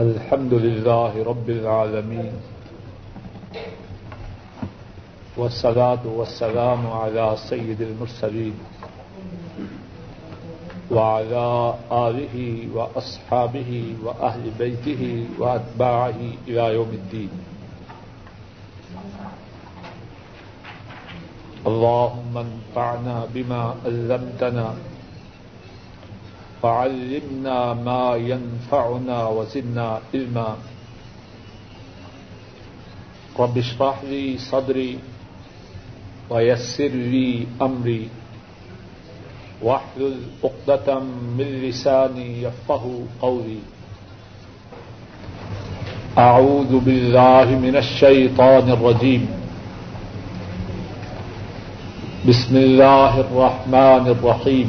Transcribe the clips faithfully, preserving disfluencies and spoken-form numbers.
الحمد لله رب العالمين والصلاة والسلام على سيد المرسلين وعلى آله وأصحابه وأهل بيته وأتباعه إلى يوم الدين اللهم انفعنا بما علمتنا فعلمنا ما ينفعنا وزدنا علما رب اشرح لي صدري ويسر لي امري واحلل عقدة من لساني يفقهوا قولي اعوذ بالله من الشيطان الرجيم بسم اللہ الرحمن الرحیم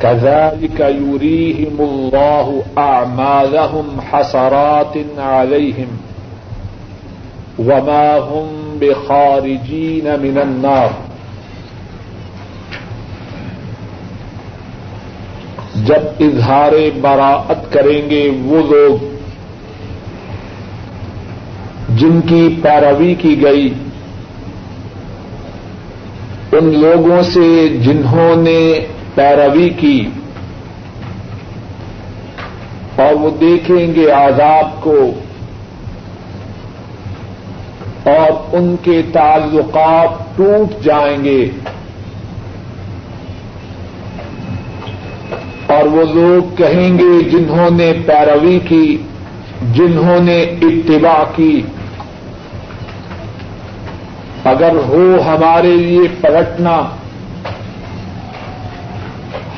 كذلك يريهم الله أعمالهم حسرات عليهم وما هم بخارجين من النار جب اظہار براءت کریں گے وہ لوگ جن کی پیروی کی گئی ان لوگوں سے جنہوں نے پیروی کی اور وہ دیکھیں گے عذاب کو اور ان کے تعلقات ٹوٹ جائیں گے اور وہ لوگ کہیں گے جنہوں نے پیروی کی جنہوں نے اتباع کی اگر ہو ہمارے لیے پلٹنا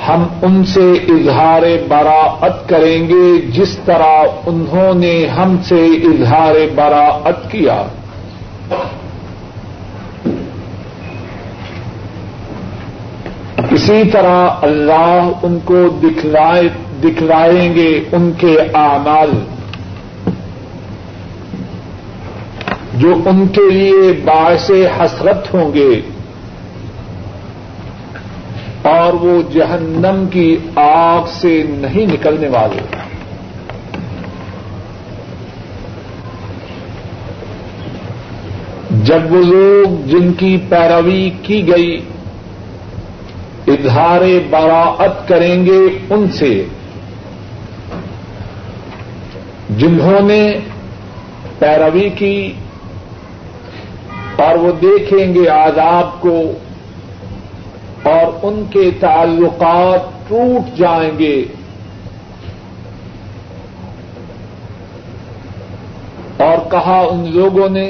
ہم ان سے اظہار براءت کریں گے جس طرح انہوں نے ہم سے اظہار براءت کیا اسی طرح اللہ ان کو دکھلائے دکھلائیں گے ان کے اعمال جو ان کے لیے باعث حسرت ہوں گے اور وہ جہنم کی آگ سے نہیں نکلنے والے. جب وہ لوگ جن کی پیروی کی گئی اظہار براءت کریں گے ان سے جنہوں نے پیروی کی اور وہ دیکھیں گے عذاب کو اور ان کے تعلقات ٹوٹ جائیں گے اور کہا ان لوگوں نے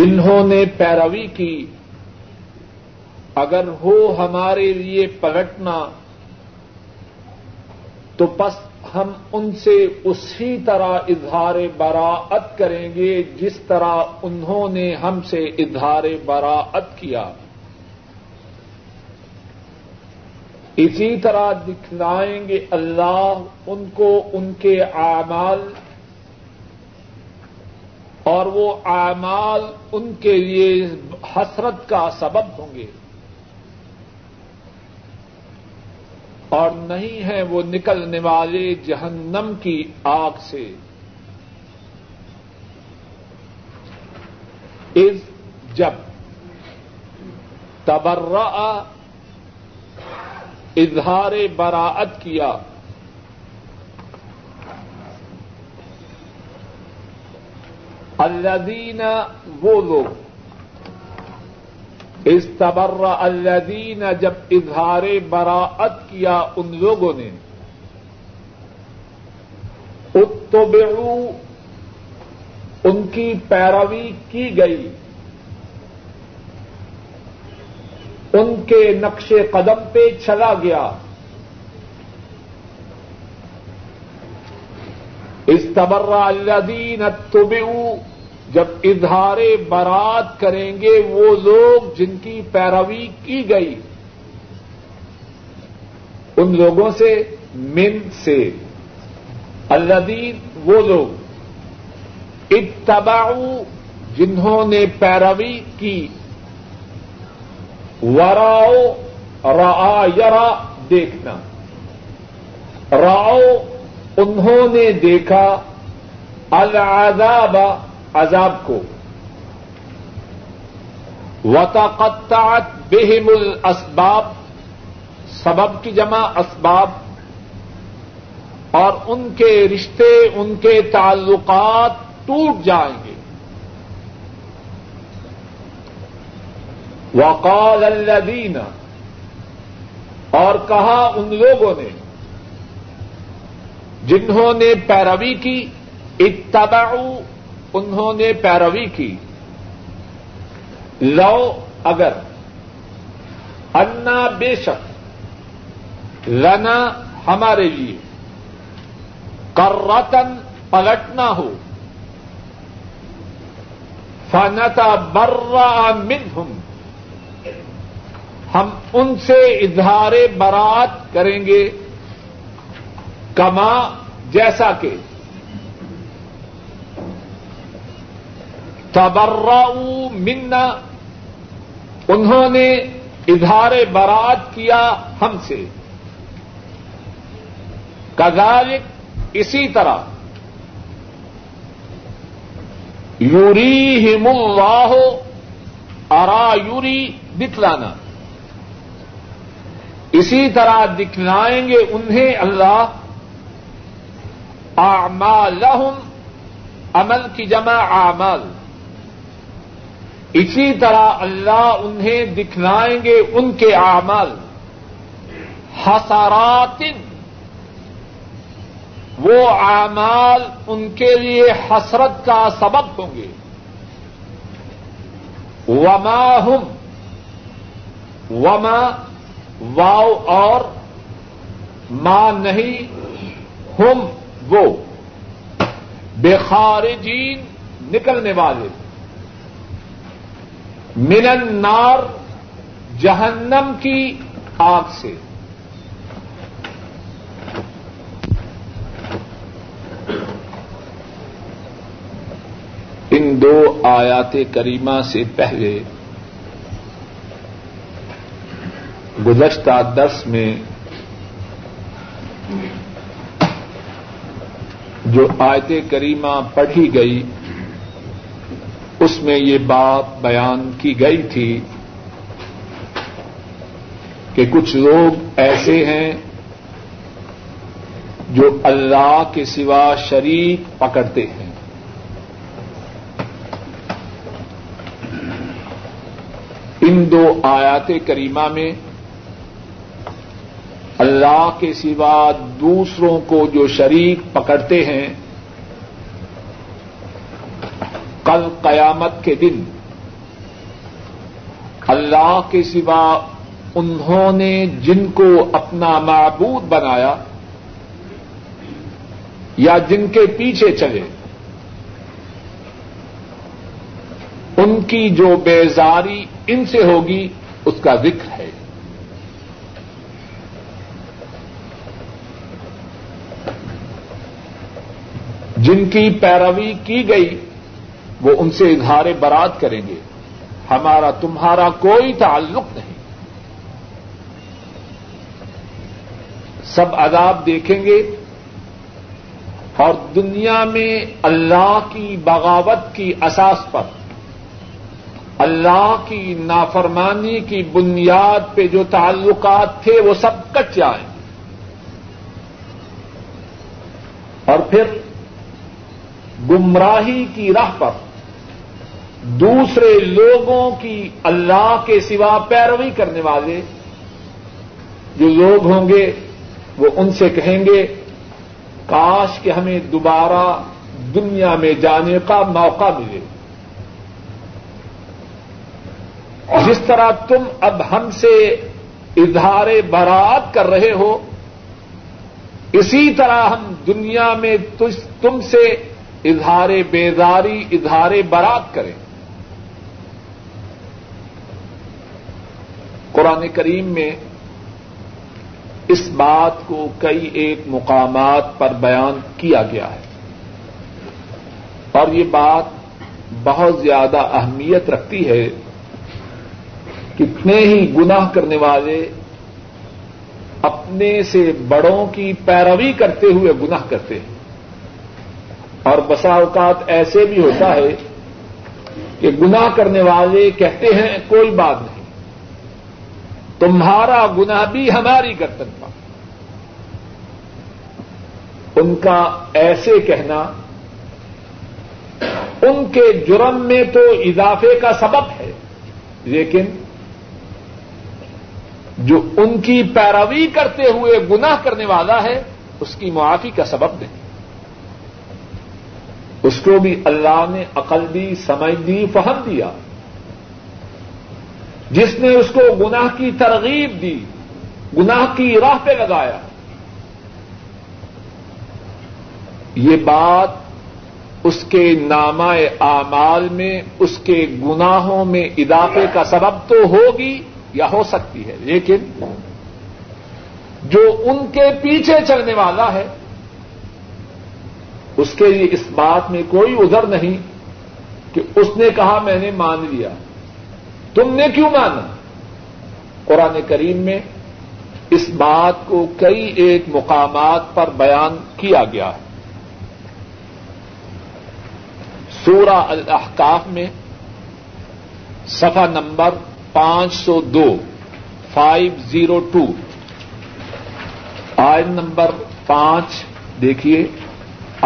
جنہوں نے پیروی کی اگر ہو ہمارے لیے پلٹنا تو پس ہم ان سے اسی طرح اظہار براءت کریں گے جس طرح انہوں نے ہم سے اظہار براءت کیا اسی طرح دکھلائیں گے اللہ ان کو ان کے اعمال اور وہ اعمال ان کے لیے حسرت کا سبب ہوں گے اور نہیں ہیں وہ نکلنے والے جہنم کی آگ سے. اذ جب تبرأ اظہار براءت کیا الذین وہ لوگ استبرأ الذین جب اظہار براءت کیا ان لوگوں نے اتبعوا ان کی پیروی کی گئی ان کے نقش قدم پہ چلا گیا استبرأ الذین اتبعوا، جب اظہار برات کریں گے وہ لوگ جن کی پیروی کی گئی ان لوگوں سے، من سے، الذین وہ لوگ، اتبعوا جنہوں نے پیروی کی، وراؤ رعا یرا دیکھنا، راؤ انہوں نے دیکھا العذاب عذاب کو، وتقطعت بہم الاسباب، سبب کی جمع اسباب، اور ان کے رشتے ان کے تعلقات ٹوٹ جائیں گے. وقال الذین، اور کہا ان لوگوں نے جنہوں نے پیروی کی، اتبعوا انہوں نے پیروی کی، لو اگر، انا بے شک، لنا ہمارے لیے، کرتن پلٹنا ہو، فنتا برا منہم ہم ان سے اظہار برات کریں گے، کما جیسا کہ، تبرؤوا منا انہوں نے اظہار برات کیا ہم سے، کذالک اسی طرح، یریہم اللہ، ارا یوری دکھلانا، اسی طرح دکھلائیں گے انہیں اللہ، اعمالہم عمل کی جمع اعمال، اسی طرح اللہ انہیں دکھلائیں گے ان کے اعمال، حسرات وہ اعمال ان کے لیے حسرت کا سبب ہوں گے، وما ہم، وما واو اور، ما نہیں، ہم وہ، بخارجین نکلنے والے، من النار جہنم کی آگ سے. ان دو آیات کریمہ سے پہلے گزشتہ درس میں جو آیت کریمہ پڑھی گئی اس میں یہ بات بیان کی گئی تھی کہ کچھ لوگ ایسے ہیں جو اللہ کے سوا شریک پکڑتے ہیں. ان دو آیات کریمہ میں اللہ کے سوا دوسروں کو جو شریک پکڑتے ہیں کل قیامت کے دن اللہ کے سوا انہوں نے جن کو اپنا معبود بنایا یا جن کے پیچھے چلے ان کی جو بیزاری ان سے ہوگی اس کا ذکر ہے. جن کی پیروی کی گئی وہ ان سے اظہار برات کریں گے، ہمارا تمہارا کوئی تعلق نہیں، سب عذاب دیکھیں گے اور دنیا میں اللہ کی بغاوت کی اساس پر، اللہ کی نافرمانی کی بنیاد پہ جو تعلقات تھے وہ سب کٹ جائیں اور پھر گمراہی کی راہ پر دوسرے لوگوں کی اللہ کے سوا پیروی کرنے والے جو لوگ ہوں گے وہ ان سے کہیں گے کاش کہ ہمیں دوبارہ دنیا میں جانے کا موقع ملے، جس طرح تم اب ہم سے اظہار برات کر رہے ہو اسی طرح ہم دنیا میں تم سے اظہار بیزاری اظہار برات کریں. قرآن کریم میں اس بات کو کئی ایک مقامات پر بیان کیا گیا ہے اور یہ بات بہت زیادہ اہمیت رکھتی ہے. کتنے ہی گناہ کرنے والے اپنے سے بڑوں کی پیروی کرتے ہوئے گناہ کرتے ہیں اور بسا اوقات ایسے بھی ہوتا ہے کہ گناہ کرنے والے کہتے ہیں کوئی بات نہیں تمہارا گناہ بھی ہماری گردن پر. ان کا ایسے کہنا ان کے جرم میں تو اضافے کا سبب ہے لیکن جو ان کی پیروی کرتے ہوئے گناہ کرنے والا ہے اس کی معافی کا سبب نہیں. اس کو بھی اللہ نے عقل دی سمجھ دی فہم دیا. جس نے اس کو گناہ کی ترغیب دی گناہ کی راہ پہ لگایا یہ بات اس کے نامہ اعمال میں اس کے گناہوں میں اضافے کا سبب تو ہوگی یا ہو سکتی ہے لیکن جو ان کے پیچھے چلنے والا ہے اس کے لیے اس بات میں کوئی عذر نہیں کہ اس نے کہا میں نے مان لیا تم نے کیوں مانا. قرآن کریم میں اس بات کو کئی ایک مقامات پر بیان کیا گیا ہے. سورہ الاحقاف میں صفحہ نمبر پانچ سو دو فائیو زیرو ٹو آیت نمبر پانچ دیکھیے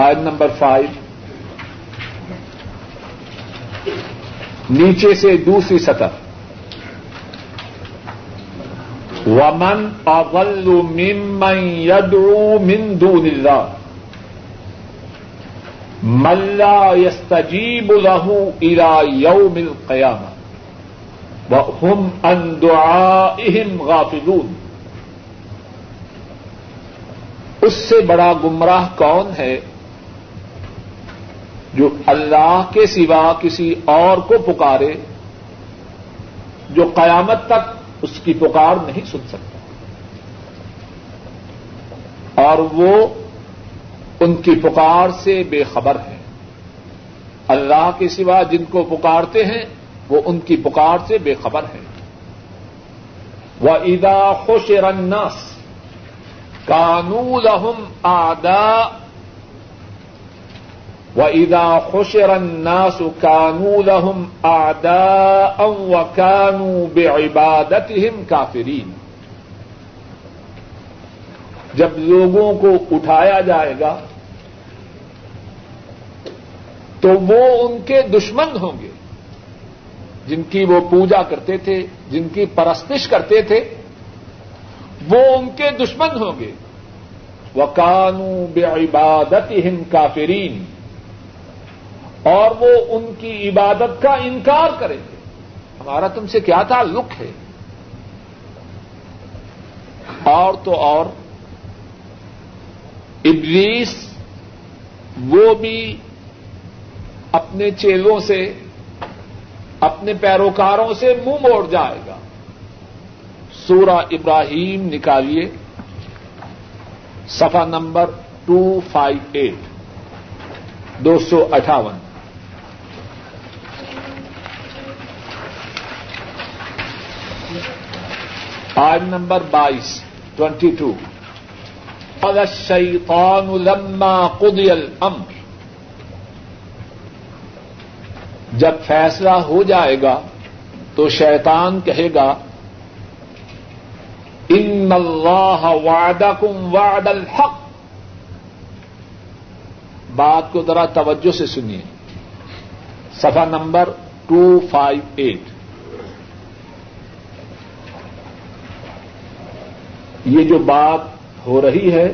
آیت نمبر فائیو نیچے سے دوسری سطح وَمَنْ أَضَلُّ مِمَّنْ يَدْعُو مِن دُونِ اللَّهِ مَن لَّا يَسْتَجِيبُ لَهُ إِلَى يَوْمِ الْقِيَامَةِ وَهُمْ عَن دُعَائِهِمْ غَافِلُونَ. اس سے بڑا گمراہ کون ہے جو اللہ کے سوا کسی اور کو پکارے جو قیامت تک اس کی پکار نہیں سن سکتا اور وہ ان کی پکار سے بے خبر ہیں. اللہ کے سوا جن کو پکارتے ہیں وہ ان کی پکار سے بے خبر ہیں. وَإِذَا خُشِرَ النَّاسُ كَانُوا لَهُمْ أَعْدَاءً وَإِذَا خُشِرَ النَّاسُ كَانُوا لَهُمْ أَعْدَاءً وَكَانُوا بِعِبَادَتِهِمْ كَافِرِينَ. جب لوگوں کو اٹھایا جائے گا تو وہ ان کے دشمن ہوں گے جن کی وہ پوجا کرتے تھے جن کی پرستش کرتے تھے وہ ان کے دشمن ہوں گے. وَكَانُوا بِعِبَادَتِهِمْ كَافِرِينَ اور وہ ان کی عبادت کا انکار کریں گے. ہمارا تم سے کیا تعلق ہے. اور تو اور ابلیس وہ بھی اپنے چیلوں سے اپنے پیروکاروں سے منہ موڑ جائے گا. سورہ ابراہیم نکالیے صفحہ نمبر ٹو فائیو ایٹ دو سو اٹھاون آیت نمبر بائیس ٹوینٹی ٹو قال الشیطان لما قضی الامر جب فیصلہ ہو جائے گا تو شیطان کہے گا ان اللہ وعدکم وعد الحق. بات کو ذرا توجہ سے سنیے صفحہ نمبر دو سو اٹھاون. یہ جو بات ہو رہی ہے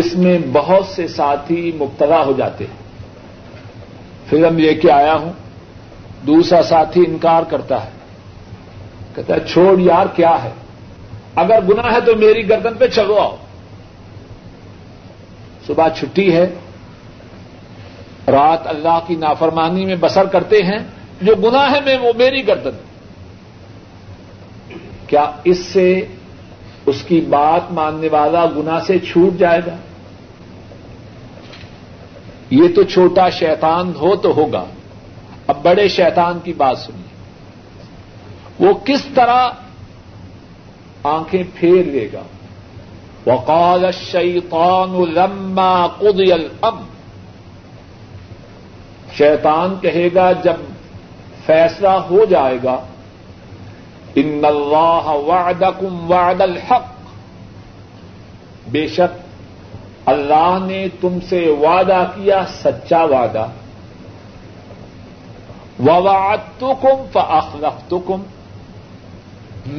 اس میں بہت سے ساتھی مبتلا ہو جاتے ہیں. فلم لے کے آیا ہوں دوسرا ساتھی انکار کرتا ہے کہتا ہے چھوڑ یار کیا ہے اگر گناہ ہے تو میری گردن پہ چلو آؤ. صبح چھٹی ہے, رات اللہ کی نافرمانی میں بسر کرتے ہیں, جو گناہ ہے میں وہ میری گردن. کیا اس سے اس کی بات ماننے والا گناہ سے چھوٹ جائے گا؟ یہ تو چھوٹا شیطان ہو تو ہوگا. اب بڑے شیطان کی بات سنیے, وہ کس طرح آنکھیں پھیر لے گا. وقال الشیطان لما قضی الامر, شیطان کہے گا جب فیصلہ ہو جائے گا. ان اللہ وعدکم وعد الحق, بے شک اللہ نے تم سے وعدہ کیا سچا وعدہ. ووعدتکم فاخلفتکم,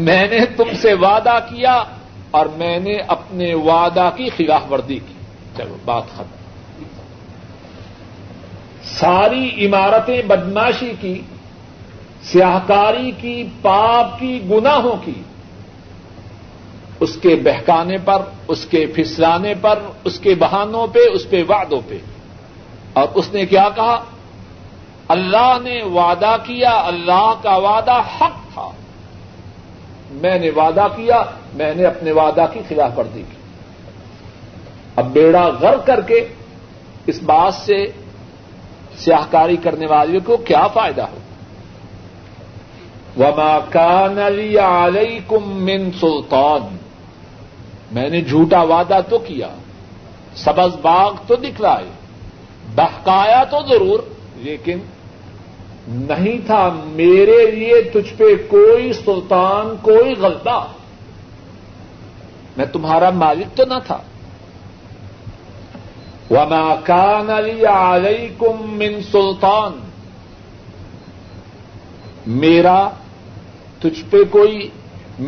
میں نے تم سے وعدہ کیا اور میں نے اپنے وعدہ کی خلاف ورزی کی. چلو بات ختم. ساری عمارتیں بدماشی کی, سیاہکاری کی, پاپ کی, گناہوں کی, اس کے بہکانے پر, اس کے پھسلانے پر, اس کے بہانوں پہ, اس پہ وعدوں پہ. اور اس نے کیا کہا؟ اللہ نے وعدہ کیا, اللہ کا وعدہ حق تھا, میں نے وعدہ کیا, میں نے اپنے وعدہ کی خلاف ورزی کی. اب بیڑا غرق کر کے اس بات سے سیاہکاری کرنے والے کو کیا فائدہ ہو؟ وما كان لي عليكم من سلطان, میں نے جھوٹا وعدہ تو کیا, سبز باغ تو دکھلائے, بہکایا تو ضرور, لیکن نہیں تھا میرے لیے تجھ پہ کوئی سلطان, کوئی غلبہ. میں تمہارا مالک تو نہ تھا. وما كان لي عليكم من سلطان, میرا تجھ پہ کوئی,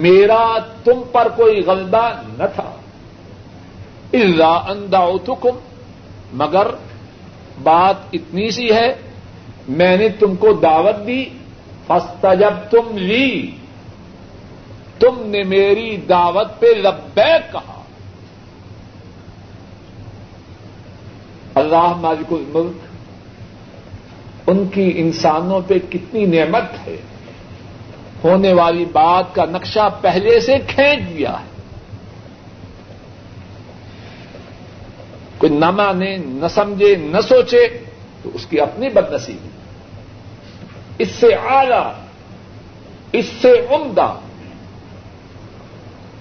میرا تم پر کوئی غلبہ نہ تھا. الا ان دعوتکم, مگر بات اتنی سی ہے, میں نے تم کو دعوت دی. فاستجبتم لی, تم نے میری دعوت پہ لبیک کہا. اللہ مالک الملک, ان کی انسانوں پہ کتنی نعمت ہے, ہونے والی بات کا نقشہ پہلے سے کھینچ دیا ہے. کوئی نہ مانے, نہ سمجھے, نہ سوچے تو اس کی اپنی بدنصیبی. اس سے اعلی, اس سے عمدہ,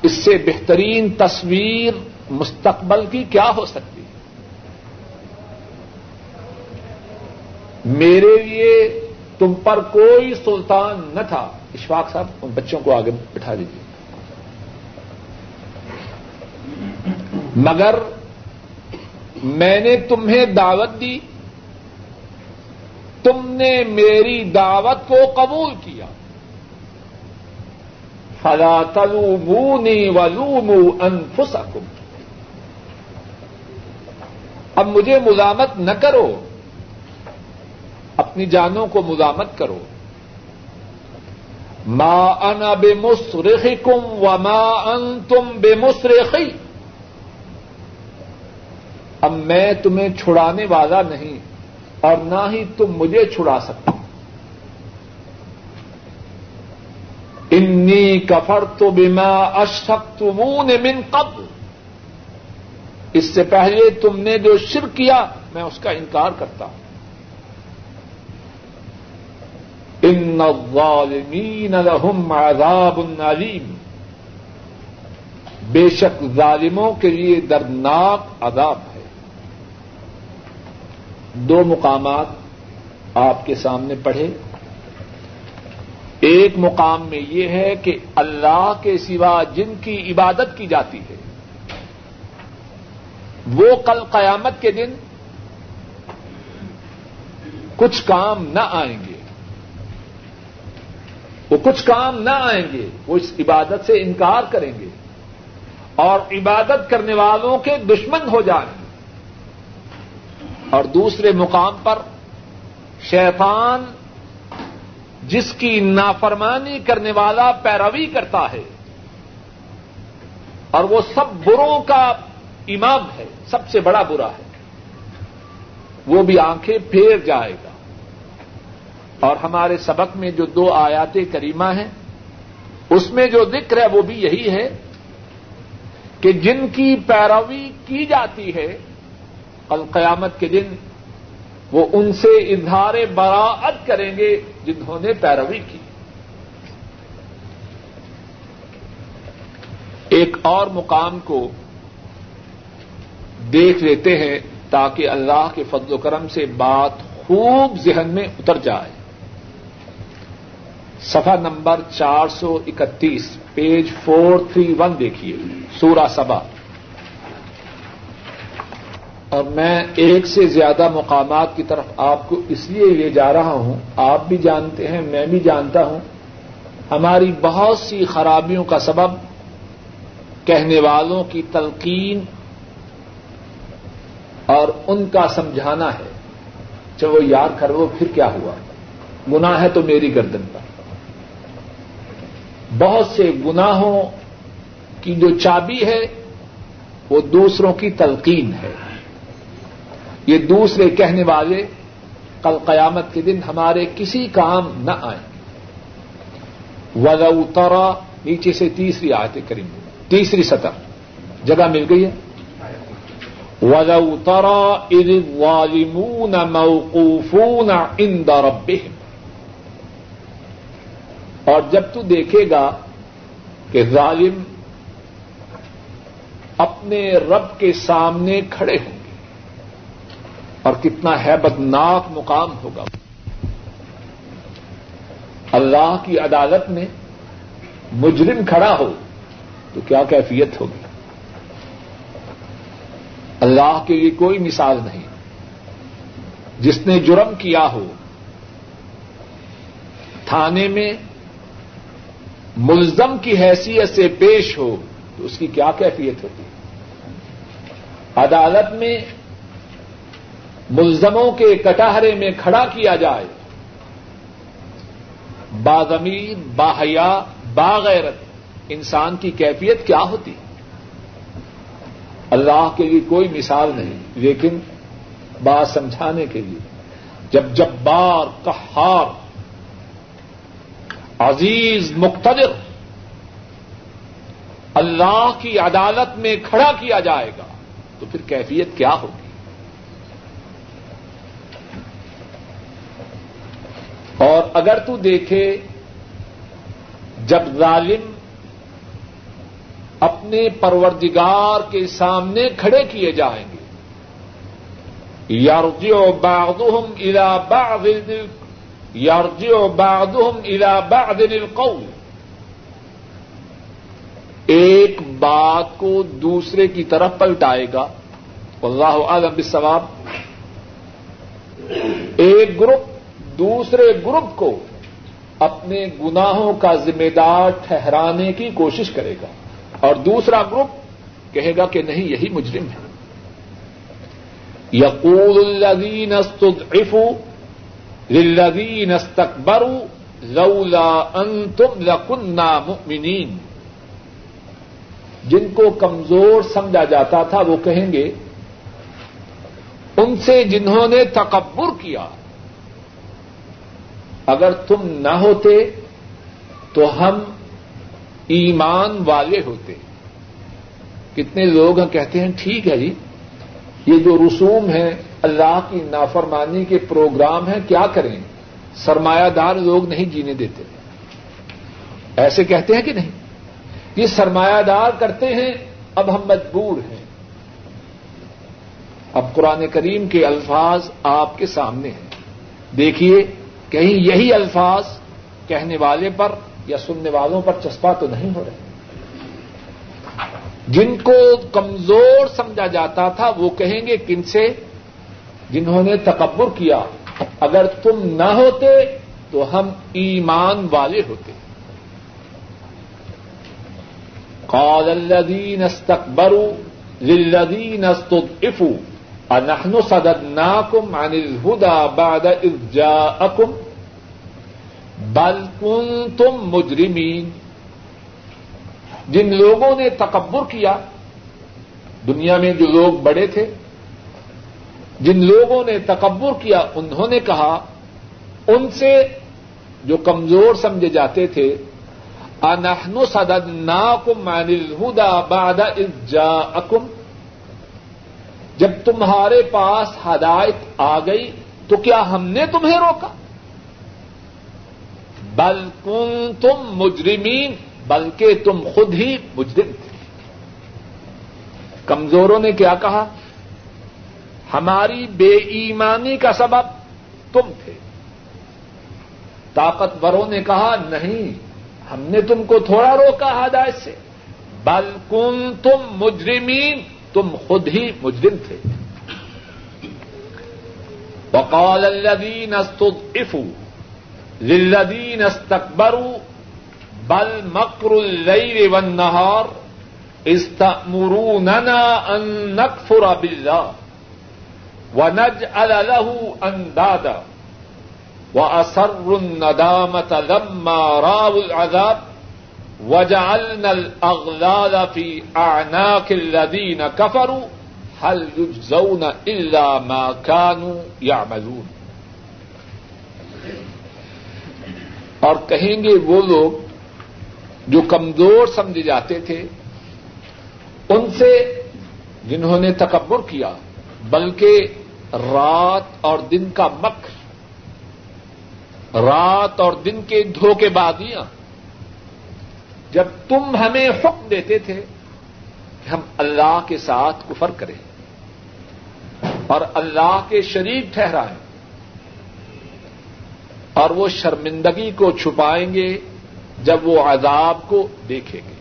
اس سے بہترین تصویر مستقبل کی کیا ہو سکتی؟ میرے لیے تم پر کوئی سلطان نہ تھا. اشفاق صاحب ان بچوں کو آگے بٹھا دیجیے. مگر میں نے تمہیں دعوت دی, تم نے میری دعوت کو قبول کیا. فلا تلومونی ولوموا انفسکم, اب مجھے ملامت نہ کرو, اپنی جانوں کو ملامت کرو. ما انا بمصرخکم وما انتم بمصرخی, اب میں تمہیں چھڑانے والا نہیں اور نہ ہی تم مجھے چھڑا سکتے. انی کفرت بما اشرکتمون من قبل, اس سے پہلے تم نے جو شرک کیا میں اس کا انکار کرتا ہوں. ان الظالمین لهم عذاب علیم, بے شک ظالموں کے لیے دردناک عذاب ہے. دو مقامات آپ کے سامنے پڑھے. ایک مقام میں یہ ہے کہ اللہ کے سوا جن کی عبادت کی جاتی ہے وہ کل قیامت کے دن کچھ کام نہ آئیں گے, وہ کچھ کام نہ آئیں گے, وہ اس عبادت سے انکار کریں گے اور عبادت کرنے والوں کے دشمن ہو جائیں گے. اور دوسرے مقام پر شیطان جس کی نافرمانی کرنے والا پیروی کرتا ہے اور وہ سب بروں کا امام ہے سب سے بڑا برا ہے، وہ بھی آنکھیں پھیر جائے گا۔ اور ہمارے سبق میں جو دو آیات کریمہ ہیں اس میں جو ذکر ہے وہ بھی یہی ہے کہ جن کی پیروی کی جاتی ہے القیامت کے دن وہ ان سے اظہار براءت کریں گے جنہوں نے پیروی کی۔ ایک اور مقام کو دیکھ لیتے ہیں تاکہ اللہ کے فضل و کرم سے بات خوب ذہن میں اتر جائے۔ صفحہ نمبر چار سو اکتیس پیج فور تھری ون دیکھیے، سورہ سبا۔ اور میں ایک سے زیادہ مقامات کی طرف آپ کو اس لیے لے جا رہا ہوں، آپ بھی جانتے ہیں میں بھی جانتا ہوں ہماری بہت سی خرابیوں کا سبب کہنے والوں کی تلقین اور ان کا سمجھانا ہے، چلو یار کر وہ پھر کیا ہوا، گناہ ہے تو میری گردن پر۔ بہت سے گناہوں کی جو چابی ہے وہ دوسروں کی تلقین ہے۔ یہ دوسرے کہنے والے کل قیامت کے دن ہمارے کسی کام نہ آئیں۔ وَلَوْ تَرَى نیچے سے تیسری آیت کریمہ، تیسری سطر، جگہ مل گئی ہے۔ وَلَوْ تَرَى إِذِ الظَّالِمُونَ مَوْقُوفُونَ عِنْدَ رَبِّهِمْ، اور جب تو دیکھے گا کہ ظالم اپنے رب کے سامنے کھڑے ہوں گے، اور کتنا ہیبت ناک مقام ہوگا۔ اللہ کی عدالت میں مجرم کھڑا ہو تو کیا کیفیت ہوگی، اللہ کے لیے کوئی مثال نہیں۔ جس نے جرم کیا ہو تھانے میں ملزم کی حیثیت سے پیش ہو تو اس کی کیا کیفیت ہوتی ہے، عدالت میں ملزموں کے کٹہرے میں کھڑا کیا جائے، باضمیر باحیا باغیرت انسان کی کیفیت کیا ہوتی ہے، اللہ کے لیے کوئی مثال نہیں۔ لیکن بات سمجھانے کے لیے جب جبار قہار عزیز مقتدر اللہ کی عدالت میں کھڑا کیا جائے گا تو پھر کیفیت کیا ہوگی۔ اور اگر تو دیکھے جب ظالم اپنے پروردگار کے سامنے کھڑے کیے جائیں گے، یرجع بعضهم الى بعض یرجع بعضهم الى بعض القول، ایک بات کو دوسرے کی طرف پلٹائے گا، واللہ اعلم بالصواب۔ ایک گروپ دوسرے گروپ کو اپنے گناہوں کا ذمہ دار ٹھہرانے کی کوشش کرے گا، اور دوسرا گروپ کہے گا کہ نہیں یہی مجرم ہے۔ یقول الذین استضعفوا للذین استکبروا لولا انتم لکنا مؤمنین، جن کو کمزور سمجھا جاتا تھا وہ کہیں گے ان سے جنہوں نے تکبر کیا، اگر تم نہ ہوتے تو ہم ایمان والے ہوتے۔ کتنے لوگ کہتے ہیں ٹھیک ہے جی یہ جو رسوم ہیں اللہ کی نافرمانی کے پروگرام ہیں کیا کریں، سرمایہ دار لوگ نہیں جینے دیتے، ایسے کہتے ہیں کہ نہیں، یہ سرمایہ دار کرتے ہیں اب ہم مجبور ہیں۔ اب قرآن کریم کے الفاظ آپ کے سامنے ہیں، دیکھیے کہیں یہی الفاظ کہنے والے پر یا سننے والوں پر چسپاں تو نہیں ہو رہے۔ جن کو کمزور سمجھا جاتا تھا وہ کہیں گے کن سے، جنہوں نے تکبر کیا، اگر تم نہ ہوتے تو ہم ایمان والے ہوتے۔ قال الذين استكبروا للذين استضعفوا انحن صددناكم عن الهدى بعد اذ جاءكم بل کنتم مجرمین، جن لوگوں نے تکبر کیا دنیا میں جو لوگ بڑے تھے، جن لوگوں نے تکبر کیا، انہوں نے کہا ان سے جو کمزور سمجھے جاتے تھے، اَنَحْنُ صَدَدْنَاكُمْ عَنِ الْهُدَى بَعْدَ إِذْ جَاءَكُمْ، جب تمہارے پاس ہدایت آ گئی تو کیا ہم نے تمہیں روکا؟ بَلْ كُنْتُمْ مُجْرِمِينَ، بلکہ تم خود ہی مجرم تھے۔ کمزوروں نے کیا کہا؟ ہماری بے ایمانی کا سبب تم تھے۔ طاقتوروں نے کہا نہیں، ہم نے تم کو تھوڑا روکا ہدایت سے، بلکن تم مجرمین، تم خود ہی مجرم تھے۔ وقال الذین استضعفوا للذین استکبروا بل مکر اللیل والنہار استأمروننا ان نکفر باللہ ونجعل له اندادا وَأَسَرُّ النَّدَامَةَ لَمَّا رَأَوُا الْعَذَابَ وَجَعَلْنَا الْأَغْلَالَ فِي أَعْنَاقِ الَّذِينَ كَفَرُوا هَلْ يُجْزَوْنَ إِلَّا مَا كَانُوا يَعْمَلُونَ۔ اور کہیں گے وہ لوگ جو کمزور سمجھے جاتے تھے ان سے جنہوں نے تکبر کیا، بلکہ رات اور دن کا مکر، رات اور دن کے دھوکے بازیاں، جب تم ہمیں حکم دیتے تھے کہ ہم اللہ کے ساتھ کفر کریں اور اللہ کے شریک ٹھہرائیں، اور وہ شرمندگی کو چھپائیں گے جب وہ عذاب کو دیکھیں گے۔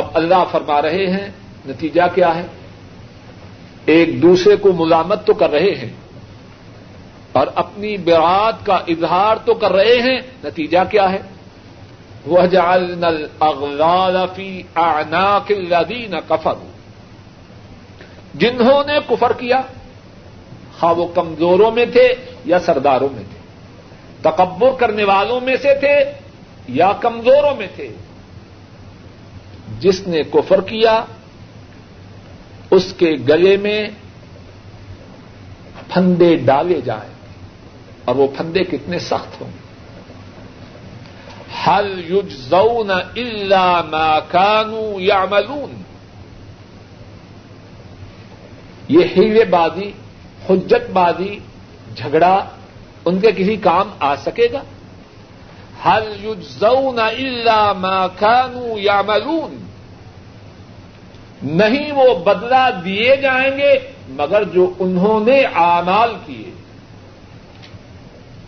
اب اللہ فرما رہے ہیں نتیجہ کیا ہے؟ ایک دوسرے کو ملامت تو کر رہے ہیں اور اپنی برات کا اظہار تو کر رہے ہیں، نتیجہ کیا ہے؟ وَجَعَلْنَا الْأَغْلَالَ فِي أَعْنَاقِ الَّذِينَ كَفَرُوا، جنہوں نے کفر کیا، خواہ وہ کمزوروں میں تھے یا سرداروں میں تھے، تکبر کرنے والوں میں سے تھے یا کمزوروں میں تھے، جس نے کفر کیا اس کے گلے میں پھندے ڈالے جائیں، اور وہ پھندے کتنے سخت ہوں گے۔ هل يجزون الا ما كانوا يعملون، یہ ہیلے بازی، حجت بازی، جھگڑا ان کے کسی کام آ سکے گا؟ هل يجزون الا ما كانوا يعملون، نہیں وہ بدلہ دیے جائیں گے مگر جو انہوں نے اعمال کیے۔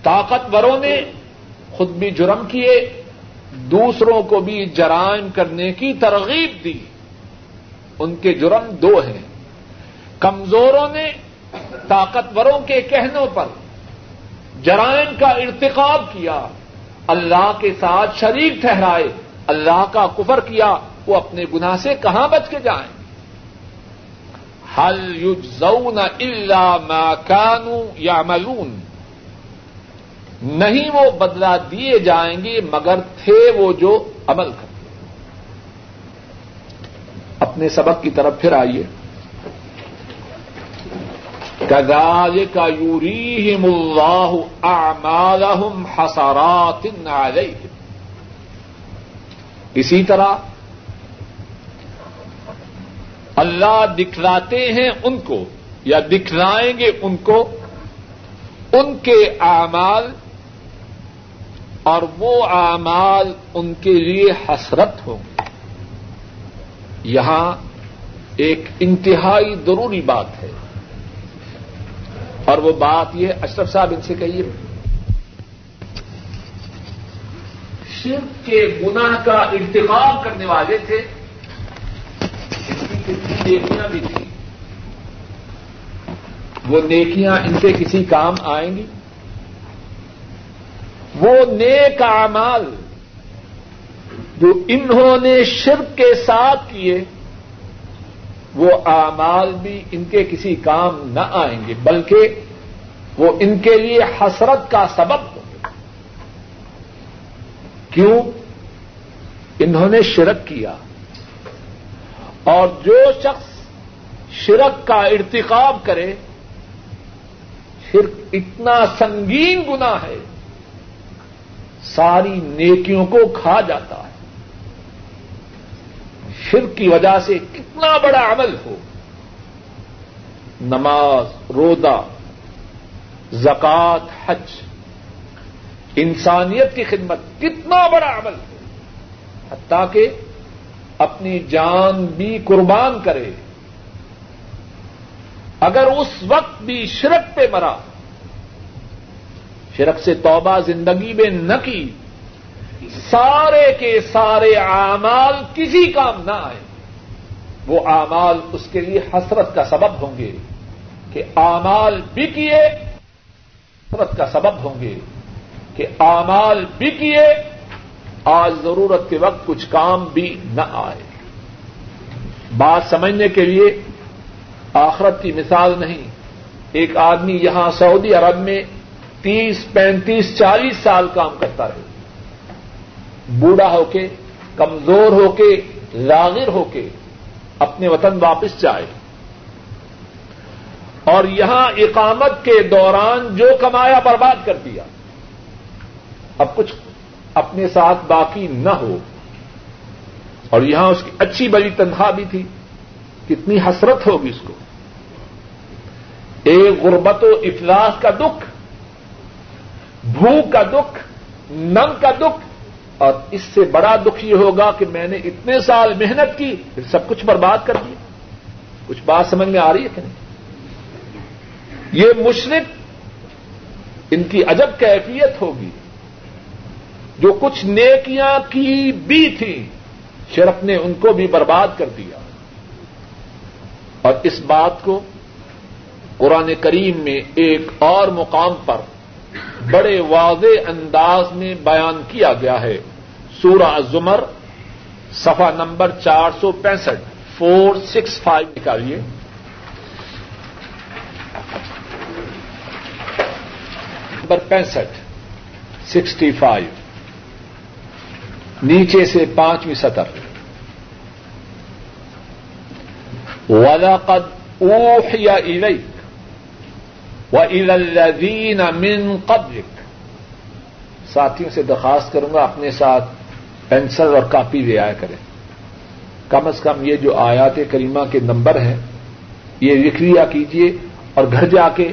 طاقتوروں نے خود بھی جرم کیے، دوسروں کو بھی جرائم کرنے کی ترغیب دی۔ ان کے جرم دو ہیں، کمزوروں نے طاقتوروں کے کہنوں پر جرائم کا ارتکاب کیا، اللہ کے ساتھ شریک ٹھہرائے، اللہ کا کفر کیا، وہ اپنے گناہ سے کہاں بچ کے جائیں؟ هل يجزون الا ما كانوا يعملون، نہیں وہ بدلہ دیے جائیں گے مگر تھے وہ جو عمل کرتے۔ اپنے سبق کی طرف پھر آئیے۔ كذلك يريهم الله اعمالهم حسرات عليهم، اسی طرح اللہ دکھلاتے ہیں ان کو یا دکھلائیں گے ان کو ان کے اعمال، اور وہ اعمال ان کے لیے حسرت ہوں گے۔ یہاں ایک انتہائی ضروری بات ہے، اور وہ بات یہ اشرف صاحب ان سے کہیے، شرک کے گناہ کا ارتکاب کرنے والے تھے، نیکیاں بھی تھیں، وہ نیکیاں ان سے کسی کام آئیں گی؟ وہ نیک اعمال جو انہوں نے شرک کے ساتھ کیے، وہ اعمال بھی ان کے کسی کام نہ آئیں گے، بلکہ وہ ان کے لیے حسرت کا سبب ہوں گے۔ کیوں؟ انہوں نے شرک کیا اور جو شخص شرک کا ارتکاب کرے، شرک اتنا سنگین گناہ ہے ساری نیکیوں کو کھا جاتا ہے۔ شرک کی وجہ سے کتنا بڑا عمل ہو، نماز، روزہ، زکوٰۃ، حج، انسانیت کی خدمت، کتنا بڑا عمل ہے، حتیٰ کہ اپنی جان بھی قربان کرے، اگر اس وقت بھی شرک پہ مرا، شرک سے توبہ زندگی میں نہ کی، سارے کے سارے اعمال کسی کام نہ آئے، وہ اعمال اس کے لیے حسرت کا سبب ہوں گے کہ اعمال بھی کیے، حسرت کا سبب ہوں گے کہ اعمال بھی کیے، آج ضرورت کے وقت کچھ کام بھی نہ آئے۔ بات سمجھنے کے لیے آخرت کی مثال نہیں، ایک آدمی یہاں سعودی عرب میں تیس پینتیس چالیس سال کام کرتا رہے، بوڑھا ہو کے، کمزور ہو کے، لاغر ہو کے اپنے وطن واپس جائے، اور یہاں اقامت کے دوران جو کمایا برباد کر دیا، اب کچھ اپنے ساتھ باقی نہ ہو، اور یہاں اس کی اچھی بڑی تنخواہ بھی تھی، کتنی حسرت ہوگی اس کو۔ ایک غربت و افلاس کا دکھ، بھوک کا دکھ، ننگ کا دکھ، اور اس سے بڑا دکھ یہ ہوگا کہ میں نے اتنے سال محنت کی، پھر سب کچھ برباد کر دیا۔ کچھ بات سمجھ میں آ رہی ہے کہ نہیں؟ یہ مشرک، ان کی عجب کیفیت ہوگی، جو کچھ نیکیاں کی بھی تھیں شرک نے ان کو بھی برباد کر دیا۔ اور اس بات کو قرآن کریم میں ایک اور مقام پر بڑے واضح انداز میں بیان کیا گیا ہے، سورہ زمر صفحہ نمبر چار سو پینسٹھ، فور سکس فائیو نکالیے۔ نمبر پینسٹھ، سکسٹی فائیو، نیچے سے پانچویں سطر، وَلَقَدْ أُوحِيَ إِلَيْكَ وَإِلَى الَّذِينَ مِن قَبْلِكَ۔ ساتھیوں سے درخواست کروں گا اپنے ساتھ پینسل اور کاپی لے آیا کریں، کم از کم یہ جو آیات کریمہ کے نمبر ہیں یہ لکھ لیا کیجیے، اور گھر جا کے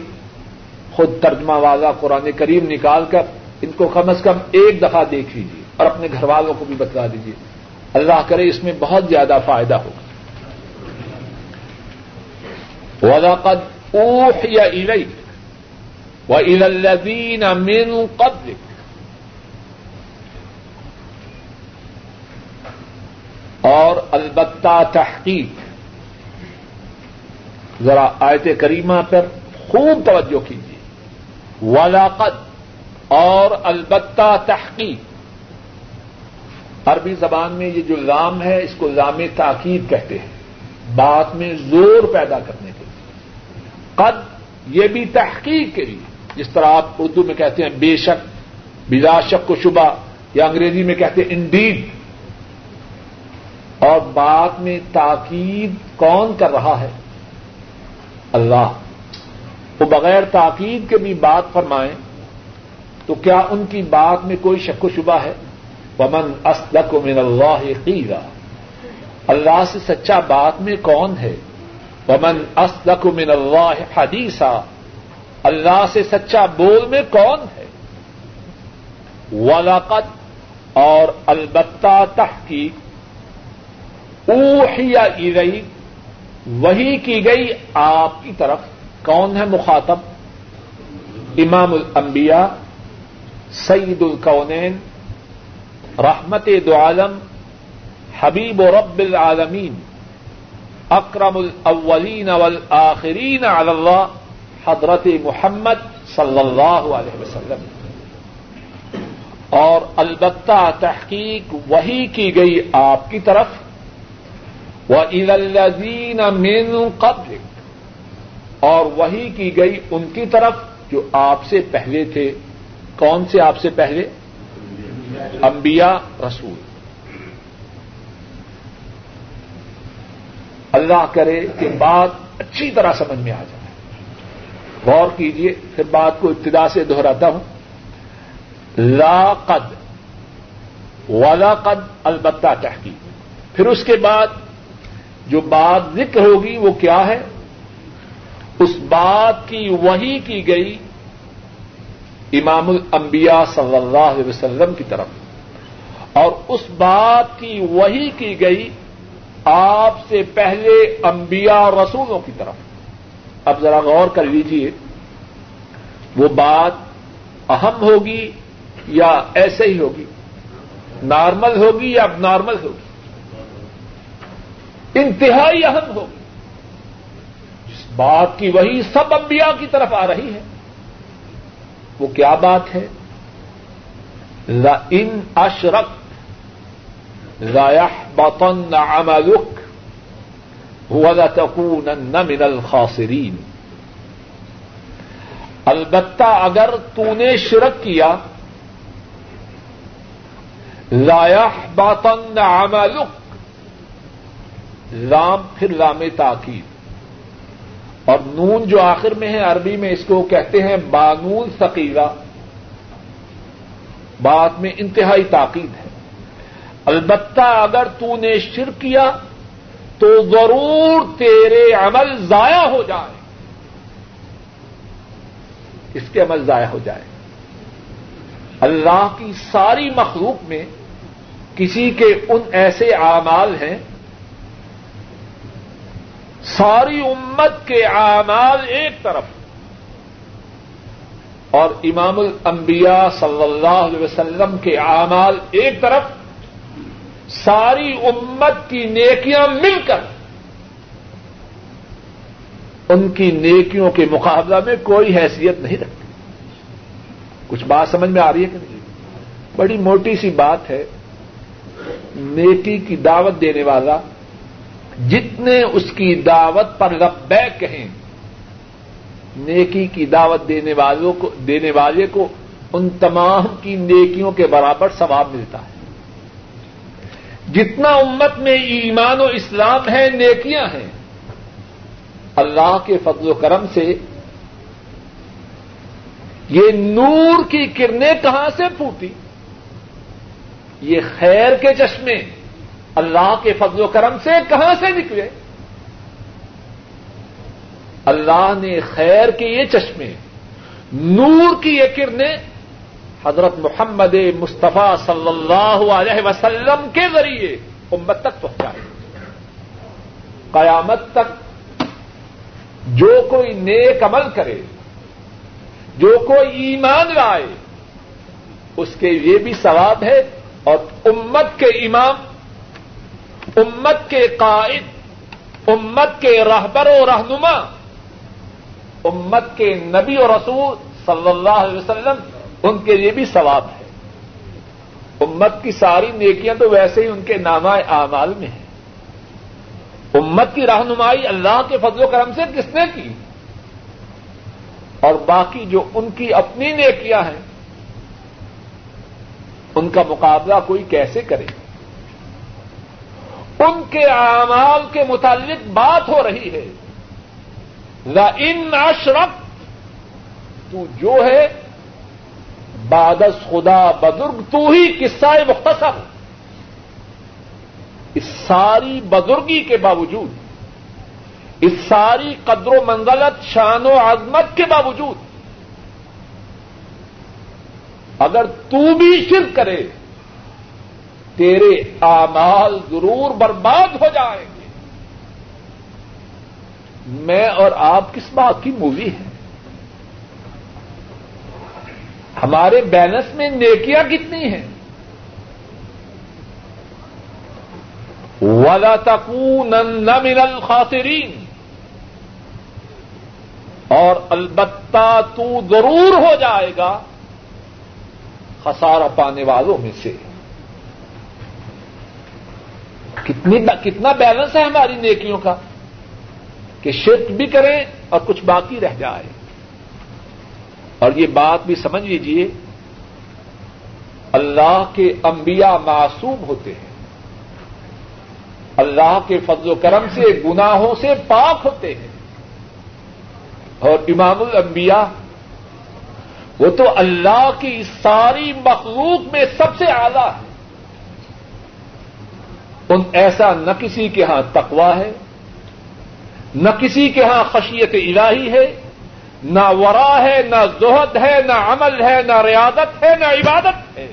خود ترجمہ والا قرآن کریم نکال کر ان کو کم از کم ایک دفعہ دیکھ لیجیے، اور اپنے گھر والوں کو بھی بتلا دیجیے، اللہ کرے اس میں بہت زیادہ فائدہ ہوگا۔ وَلَقَدْ أُوحِيَ إِلَيْكَ وَإِلَى الَّذِينَ مِن قَبْلِكَ، اور البتہ تحقیق، ذرا آیت کریمہ پر خوب توجہ کیجیے، وَلَقَدْ اور البتہ تحقیق، عربی زبان میں یہ جو لام ہے اس کو لام تاکید کہتے ہیں، بات میں زور پیدا کرنے کے لیے، قد یہ بھی تحقیق کے لیے، جس طرح آپ اردو میں کہتے ہیں بے شک، بلا شک کو شبہ، یا انگریزی میں کہتے ہیں انڈیڈ، اور بات میں تاکید کون کر رہا ہے؟ اللہ۔ وہ بغیر تاکید کے بھی بات فرمائیں تو کیا ان کی بات میں کوئی شک و شبہ ہے؟ وَمَنْ أَصْدَقُ مِنَ اللَّهِ قِيلًا، اللہ سے سچا بات میں کون ہے؟ وَمَنْ أَصْدَقُ مِنَ اللَّهِ حَدِيثًا، اللہ سے سچا بول میں کون ہے؟ وَلَقَدْ اور البتہ تحقیق، اوحی الیک وحی کی گئی آپ کی طرف، کون ہے مخاطب؟ امام الانبیاء، سید الکونین، رحمت دو عالم، حبیب رب العالمین، اکرم الاولین والآخرین، علی اللہ، حضرت محمد صلی اللہ علیہ وسلم۔ اور البتہ تحقیق وحی کی گئی آپ کی طرف، وَإِلَى الَّذِينَ مِن قَبْلِكَ اور وحی کی گئی ان کی طرف جو آپ سے پہلے تھے۔ کون سے آپ سے پہلے؟ انبیاء، رسول۔ اللہ کرے کہ بات اچھی طرح سمجھ میں آ جائے. غور کیجئے, پھر بات کو ابتدا سے دہراتا ہوں. لا قد ولا قد البتہ تحقیق, پھر اس کے بعد جو بات ذکر ہوگی وہ کیا ہے؟ اس بات کی وحی کی گئی امام الانبیاء صلی اللہ علیہ وسلم کی طرف, اور اس بات کی وحی کی گئی آپ سے پہلے انبیاء اور رسولوں کی طرف. اب ذرا غور کر لیجئے, وہ بات اہم ہوگی یا ایسے ہی ہوگی, نارمل ہوگی یا اب نارمل ہوگی, انتہائی اہم ہوگی. جس بات کی وحی سب انبیاء کی طرف آ رہی ہے وہ کیا بات ہے؟ لئن اشرکت لَيَحْبَطَنَّ عَمَلُكَ وَلَتَكُونَنَّ مِنَ الْخَاسِرِينَ. البتہ اگر تو نے شرک کیا, لَيَحْبَطَنَّ عَمَلُكَ, لام پھر لام تاکید, اور نون جو آخر میں ہے عربی میں اس کو کہتے ہیں بانون ثقیلہ, بات میں انتہائی تاکید ہے. البتہ اگر تو نے شرک کیا تو ضرور تیرے عمل ضائع ہو جائے, اس کے عمل ضائع ہو جائے. اللہ کی ساری مخلوق میں کسی کے ان ایسے اعمال ہیں, ساری امت کے اعمال ایک طرف, اور امام الانبیاء صلی اللہ علیہ وسلم کے اعمال ایک طرف, ساری امت کی نیکیاں مل کر. ان کی نیکیوں کے مقابلہ میں کوئی حیثیت نہیں رکھتی. کچھ بات سمجھ میں آ رہی ہے کہ نہیں؟ بڑی موٹی سی بات ہے. نیکی کی دعوت دینے والا جتنے اس کی دعوت پر لبیک کہیں, نیکی کی دعوت دینے والوں کو دینے والے کو ان تمام کی نیکیوں کے برابر ثواب ملتا ہے. جتنا امت میں ایمان و اسلام ہے, نیکیاں ہیں, اللہ کے فضل و کرم سے یہ نور کی کرنیں کہاں سے پھوٹی؟ یہ خیر کے چشمے اللہ کے فضل و کرم سے کہاں سے نکلے؟ اللہ نے خیر کے یہ چشمے, نور کی یہ کرنیں حضرت محمد مصطفیٰ صلی اللہ علیہ وسلم کے ذریعے امت تک پہنچائے. قیامت تک جو کوئی نیک عمل کرے, جو کوئی ایمان لائے, اس کے یہ بھی ثواب ہے, اور امت کے امام, امت کے قائد, امت کے رہبر و رہنما, امت کے نبی و رسول صلی اللہ علیہ وسلم, ان کے لیے بھی ثواب ہے. امت کی ساری نیکیاں تو ویسے ہی ان کے نامہ اعمال میں ہیں. امت کی رہنمائی اللہ کے فضل و کرم سے کس نے کی؟ اور باقی جو ان کی اپنی نیکیاں ہیں ان کا مقابلہ کوئی کیسے کرے؟ ان کے اعمال کے متعلق بات ہو رہی ہے. لَئِنْ أَشْرَكْتَ, تو جو ہے بادس خدا بزرگ تو ہی قصہ مختصر, اس ساری بزرگی کے باوجود, اس ساری قدر و منزلت, شان و عظمت کے باوجود اگر تو بھی شرک کرے تیرے اعمال ضرور برباد ہو جائیں گے. میں اور آپ کس بات کی مووی ہیں؟ ہمارے بیلنس میں نیکیاں کتنی ہیں؟ وَلَتَكُونَنَّ مِنَ الْخَاسِرِينَ, اور البتہ تو ضرور ہو جائے گا خسارہ پانے والوں میں سے. کتنی کتنا بیلنس ہے ہماری نیکیوں کا کہ شرک بھی کریں اور کچھ باقی رہ جائے. اور یہ بات بھی سمجھ لیجیے, اللہ کے انبیاء معصوم ہوتے ہیں, اللہ کے فضل و کرم سے گناہوں سے پاک ہوتے ہیں. اور امام الانبیاء وہ تو اللہ کی ساری مخلوق میں سب سے اعلیٰ ہے. ان ایسا نہ کسی کے ہاں تقویٰ ہے، نہ کسی کے ہاں خشیت الہی ہے، نہ ورع ہے، نہ زہد ہے، نہ عمل ہے، نہ ریاضت ہے، نہ عبادت ہے.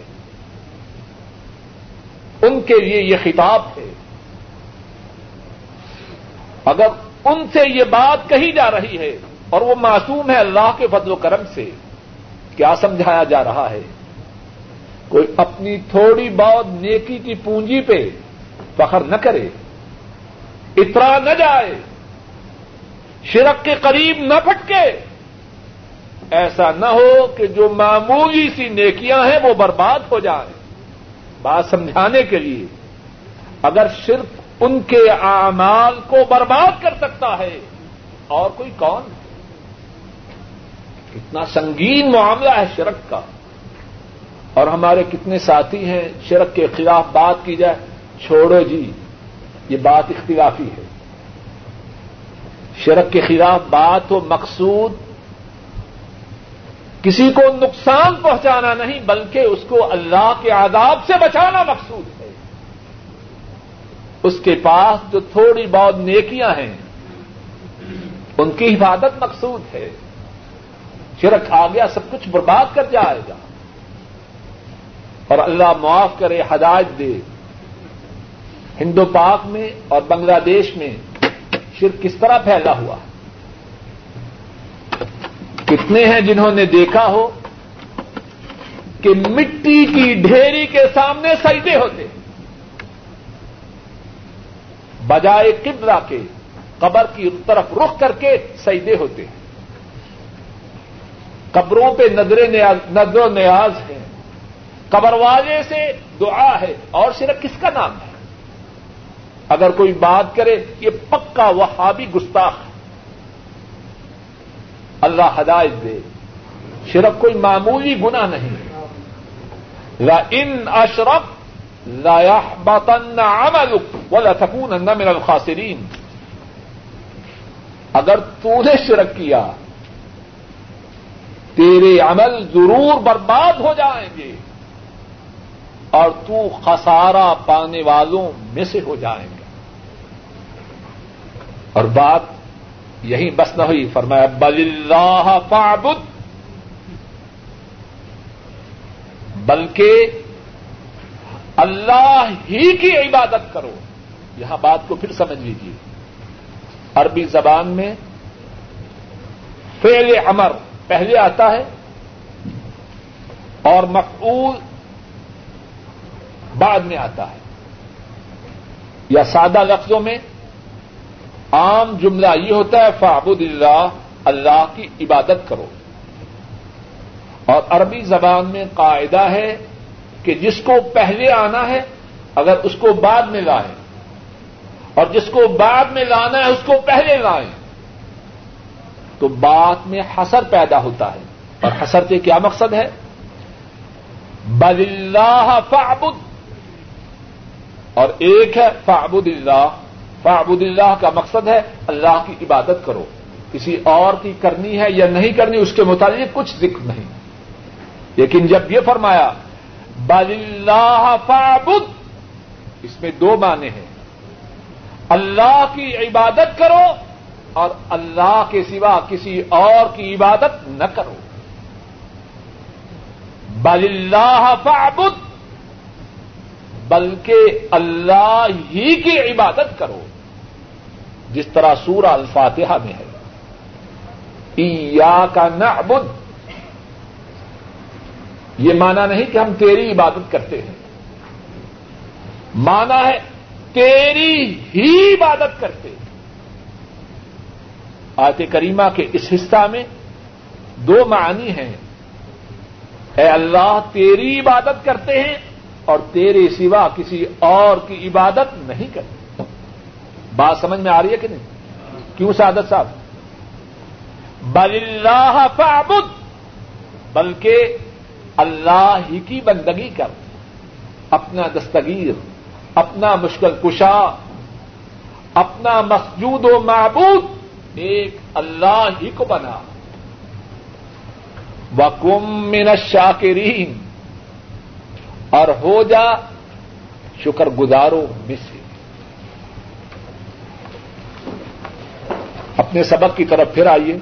ان کے لیے یہ خطاب ہے. اگر ان سے یہ بات کہی جا رہی ہے اور وہ معصوم ہے اللہ کے فضل و کرم سے، کیا سمجھایا جا رہا ہے؟ کوئی اپنی تھوڑی بہت نیکی کی پونجی پہ فخر نہ کرے، اترا نہ جائے، شرک کے قریب نہ پھٹکے. ایسا نہ ہو کہ جو معمولی سی نیکیاں ہیں وہ برباد ہو جائیں. بات سمجھانے کے لیے، اگر صرف ان کے اعمال کو برباد کر سکتا ہے اور کوئی کون؟ کتنا سنگین معاملہ ہے شرک کا. اور ہمارے کتنے ساتھی ہیں، شرک کے خلاف بات کی جائے، چھوڑو جی یہ بات اختلافی ہے. شرک کے خلاف بات ہو، مقصود کسی کو نقصان پہنچانا نہیں بلکہ اس کو اللہ کے عذاب سے بچانا مقصود ہے. اس کے پاس جو تھوڑی بہت نیکیاں ہیں ان کی حفاظت مقصود ہے. شرک آ گیا سب کچھ برباد کر جائے گا. اور اللہ معاف کرے، ہدایت دے. ہندو پاک میں اور بنگلہ دیش میں شرک کس طرح پھیلا ہوا ہے. کتنے ہیں جنہوں نے دیکھا ہو کہ مٹی کی ڈھیری کے سامنے سجدے ہوتے، بجائے قبلہ کے قبر کی طرف رخ کر کے سجدے ہوتے ہیں. قبروں پہ نظر نیاز نظر و نیاز ہے، قبر والے سے دعا ہے. اور شرک کس کا نام ہے؟ اگر کوئی بات کرے یہ پکا وہابی گستاخ ہے. اللہ ہدایت دے. شرک کوئی معمولی گناہ نہیں. لَئِنْ أَشْرَكْتَ لَيَحْبَطَنَّ عَمَلُكَ وَلَتَكُونَنَّ مِنَ الْخَاسِرِينَ. اگر تو نے شرک کیا تیرے عمل ضرور برباد ہو جائیں گے اور تو خسارہ پانے والوں میں سے ہو جائیں گے. اور بات یہی بس نہ ہوئی، فرمایا بل اللہ فاعبد، بلکہ اللہ ہی کی عبادت کرو. یہاں بات کو پھر سمجھ لیجیے. عربی زبان میں فعل امر پہلے آتا ہے اور مفعول بعد میں آتا ہے. یا سادہ لفظوں میں عام جملہ یہ ہوتا ہے فاعبد اللہ، اللہ کی عبادت کرو. اور عربی زبان میں قاعدہ ہے کہ جس کو پہلے آنا ہے اگر اس کو بعد میں لائیں، اور جس کو بعد میں لانا ہے اس کو پہلے لائیں تو بات میں حسر پیدا ہوتا ہے. اور حسر سے کیا مقصد ہے؟ بل اللہ فاعبد، اور ایک ہے فاعبد اللہ. فاعبد اللہ کا مقصد ہے اللہ کی عبادت کرو. کسی اور کی کرنی ہے یا نہیں کرنی اس کے متعلق کچھ ذکر نہیں. لیکن جب یہ فرمایا بل اللہ فاعبد، اس میں دو معنی ہیں. اللہ کی عبادت کرو اور اللہ کے سوا کسی اور کی عبادت نہ کرو. بل اللہ فاعبد، بلکہ اللہ ہی کی عبادت کرو. جس طرح سورہ الفاتحہ میں ہے ایاک نعبد، یہ معنی نہیں کہ ہم تیری عبادت کرتے ہیں، معنی ہے تیری ہی عبادت کرتے. آیت کریمہ کے اس حصہ میں دو معنی ہیں. اے اللہ تیری عبادت کرتے ہیں اور تیرے سوا کسی اور کی عبادت نہیں کرتے. بات سمجھ میں آ رہی ہے کہ نہیں؟ کیوں سعادت صاحب؟ بل اللہ فاعبد، بلکہ اللہ ہی کی بندگی کر. اپنا دستگیر، اپنا مشکل کشا، اپنا مسجود و معبود ایک اللہ ہی کو بنا. وَقُم مِّنَ الشَّاكِرِينَ، اور ہو جا شکر گزاروں میں سے. اپنے سبق کی طرف پھر آئیے.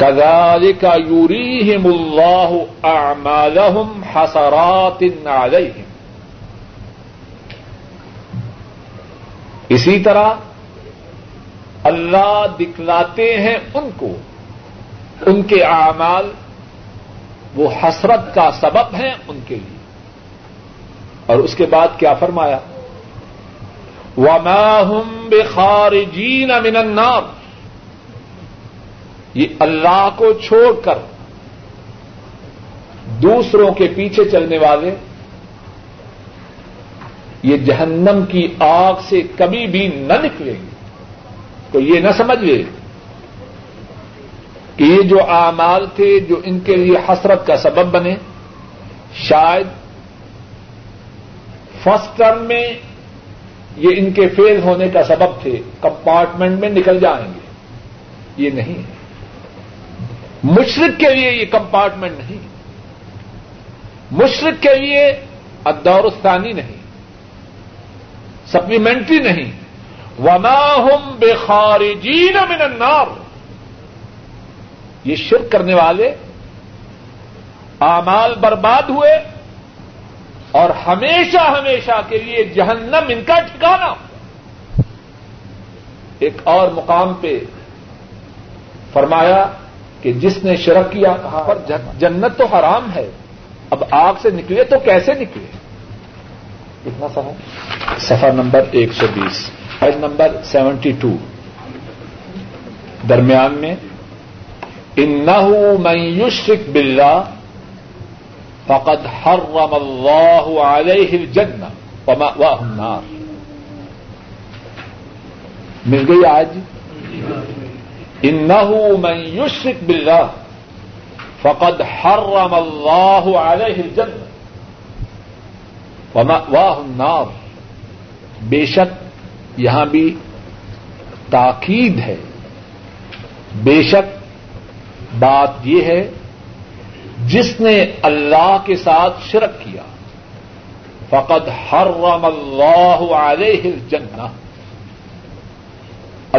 كَذَلِكَ يُرِيهِمُ اللَّهُ أَعْمَالَهُمْ حَسَرَاتٍ عَلَيْهِمْ، اسی طرح اللہ دکھلاتے ہیں ان کو ان کے اعمال، وہ حسرت کا سبب ہیں ان کے لیے. اور اس کے بعد کیا فرمایا؟ وَمَا هُمْ بِخَارِجِينَ مِنَ النَّارِ، یہ اللہ کو چھوڑ کر دوسروں کے پیچھے چلنے والے یہ جہنم کی آگ سے کبھی بھی نہ نکلیں گے. تو یہ نہ سمجھے کہ یہ جو اعمال تھے جو ان کے لیے حسرت کا سبب بنے، شاید فرسٹ ٹرم میں یہ ان کے فیل ہونے کا سبب تھے، کمپارٹمنٹ میں نکل جائیں گے. یہ نہیں ہے، مشرک کے لیے یہ کمپارٹمنٹ نہیں، مشرک کے لیے الدور الثانی نہیں، سپلیمنٹری نہیں. وَمَا هُمْ بِخَارِجِينَ مِنَ النَّارِ، یہ شرک کرنے والے اعمال برباد ہوئے اور ہمیشہ ہمیشہ کے لیے جہنم ان کا ٹھکانہ. ایک اور مقام پہ فرمایا کہ جس نے شرک کیا پر جنت تو حرام ہے، اب آگ سے نکلے تو کیسے نکلے. کتنا صفحہ؟ صفحہ نمبر ایک سو بیس، پیج نمبر سیونٹی ٹو، درمیان میں. اِنَّهُ مَن يُشْرِكْ بِاللَّهِ فَقَدْ حَرَّمَ اللَّهُ عَلَيْهِ الْجَنَّةَ وَمَأْوَاهُ النَّارُ. مل گئی آج؟ اِنَّهُ مَن يُشْرِكْ بِاللَّهِ فَقَدْ حَرَّمَ اللَّهُ عَلَيْهِ الْجَنَّةَ وَمَأْوَاهُ النَّارُ. بے شک یہاں بھی تاکید ہے، بے شک بات یہ ہے جس نے اللہ کے ساتھ شرک کیا، فَقَدْ حَرَّمَ اللَّهُ عَلَيْهِ الْجَنَّةَ،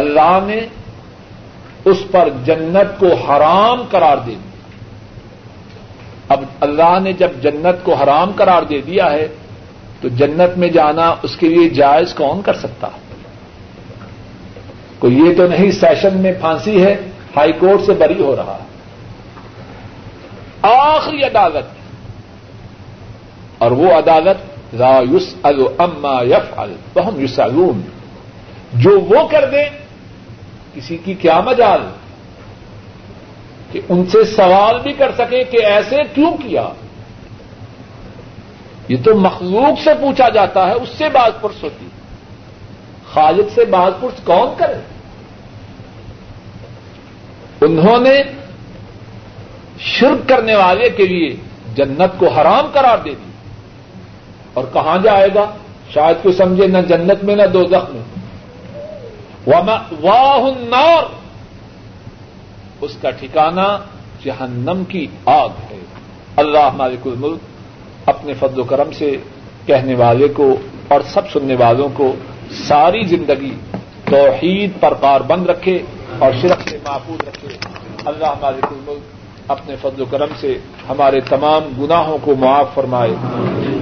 اللہ نے اس پر جنت کو حرام قرار دے دیا. اب اللہ نے جب جنت کو حرام قرار دے دیا ہے تو جنت میں جانا اس کے لیے جائز کون کر سکتا ہے؟ کوئی یہ تو نہیں سیشن میں پھانسی ہے، ہائی کورٹ سے بری ہو رہا ہے، آخری عدالت، اور وہ عدالت لا یسأل عما یفعل وہم یسألون، جو وہ کر دیں کسی کی کیا مجال کہ ان سے سوال بھی کر سکے کہ ایسے کیوں کیا. یہ تو مخلوق سے پوچھا جاتا ہے، اس سے باز پرس ہوتی، خالق سے باز پرس کون کرے. انہوں نے شرک کرنے والے کے لیے جنت کو حرام قرار دے دی، اور کہاں جائے گا؟ شاید کوئی سمجھے نہ جنت میں نہ دوزخ میں. وَمَأْوَاهُ النَّارُ، اس کا ٹھکانہ جہنم کی آگ ہے. اللہ مالک الملک اپنے فضل و کرم سے کہنے والے کو اور سب سننے والوں کو ساری زندگی توحید پر کار بند رکھے اور شرک سے محفوظ رکھے. اللہ مالک الملک اپنے فضل و کرم سے ہمارے تمام گناہوں کو معاف فرمائے،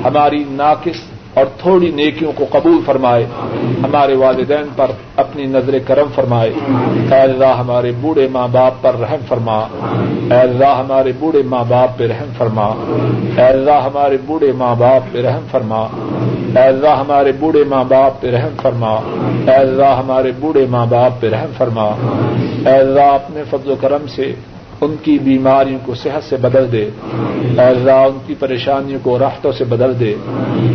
ہماری ناقص اور تھوڑی نیکیوں کو قبول فرمائے، ہمارے والدین پر اپنی نظر کرم فرمائے. اے اللہ ہمارے بوڑھے ماں باپ پر رحم فرما، اے اللہ ہمارے بوڑھے ماں باپ پہ رحم فرما، اے اللہ ہمارے بوڑھے ماں باپ پہ رحم فرما، اے اللہ ہمارے بوڑھے ماں باپ پہ رحم فرما، اے اللہ ہمارے بوڑھے ماں باپ پہ رحم فرما. اے اللہ اپنے فضل و کرم سے ان کی بیماریوں کو صحت سے بدل دے، اے اللہ ان کی پریشانیوں کو راحتوں سے بدل دے،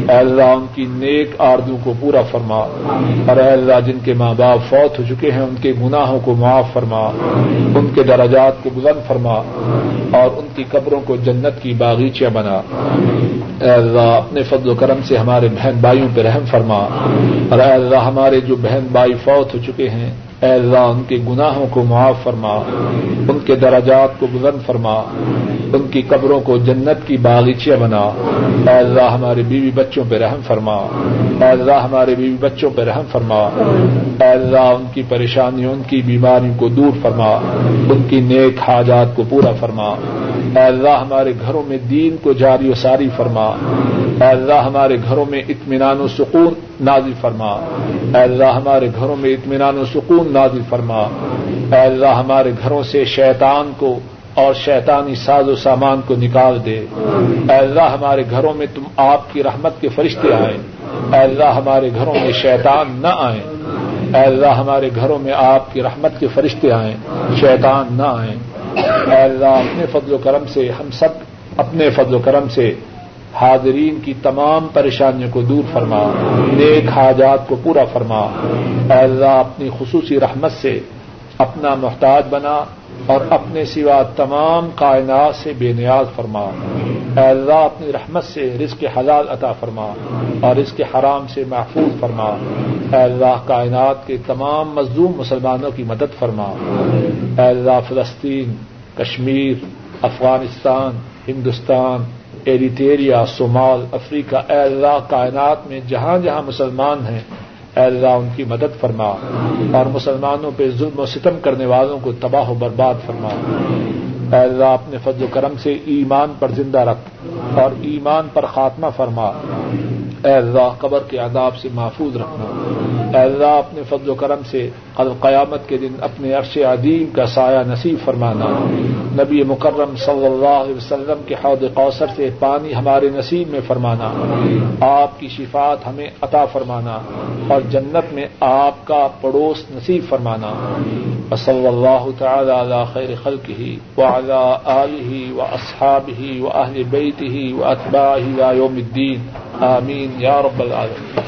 اے اللہ ان کی نیک آردوں کو پورا فرما، اور اے اللہ جن کے ماں باپ فوت ہو چکے ہیں ان کے گناہوں کو معاف فرما، ان کے درجات کو بلند فرما، اور ان کی قبروں کو جنت کی باغیچہ بنا. اے اللہ اپنے فضل و کرم سے ہمارے بہن بھائیوں پہ رحم فرما، اور اے اللہ ہمارے جو بہن بھائی فوت ہو چکے ہیں اے اللہ ان کے گناہوں کو معاف فرما، ان کے درجات کو بلند فرما، ان کی قبروں کو جنت کی باغیچیاں بنا، اے اللہ ہمارے بیوی بچوں پہ رحم فرما، اے اللہ ہمارے بیوی بچوں پہ رحم فرما، اے اللہ ان کی پریشانیوں ان کی بیماریوں کو دور فرما، ان کی نیک حاجات کو پورا فرما، اے اللہ ہمارے گھروں میں دین کو جاری و ساری فرما، اے اللہ ہمارے گھروں میں اطمینان و سکون نازل فرما، اے اللہ ہمارے گھروں میں اطمینان و سکون نازل فرما، اے اللہ ہمارے گھروں سے شیطان کو اور شیطانی ساز و سامان کو نکال دے، اے اللہ ہمارے گھروں میں تم آپ کی رحمت کے فرشتے آئیں، اے اللہ ہمارے گھروں میں شیطان نہ آئیں، اے اللہ ہمارے گھروں میں آپ کی رحمت کے فرشتے آئیں، شیطان نہ آئیں، اے اللہ اپنے فضل و کرم سے ہم سب اپنے فضل و کرم سے حاضرین کی تمام پریشانیوں کو دور فرما، نیک حاجات کو پورا فرما، اے اللہ اپنی خصوصی رحمت سے اپنا محتاج بنا اور اپنے سوا تمام کائنات سے بے نیاز فرما، اے اللہ اپنی رحمت سے رزق حلال عطا فرما اور رزق حرام سے محفوظ فرما، اے اللہ کائنات کے تمام مظلوم مسلمانوں کی مدد فرما، اے اللہ فلسطین، کشمیر، افغانستان، ہندوستان، ایریٹیریا، صومال، افریقہ، اے اللہ کائنات میں جہاں جہاں مسلمان ہیں اے اللہ ان کی مدد فرما، اور مسلمانوں پہ ظلم و ستم کرنے والوں کو تباہ و برباد فرما، اے اللہ اپنے فضل و کرم سے ایمان پر زندہ رکھ اور ایمان پر خاتمہ فرما، اے اللہ قبر کے عذاب سے محفوظ رکھنا، اے اللہ اپنے فضل و کرم سے قیامت کے دن اپنے عرش عظیم کا سایہ نصیب فرمانا، نبی مکرم صلی اللہ علیہ وسلم کے حوض کوثر سے پانی ہمارے نصیب میں فرمانا، آپ کی شفاعت ہمیں عطا فرمانا اور جنت میں آپ کا پڑوس نصیب فرمانا، صلی اللہ تعالی علی خیر خلقہ وعلی آلہ واصحابہ واہل بیتہ واتباعہ الی یوم الدین، آمین یا رب العالمین۔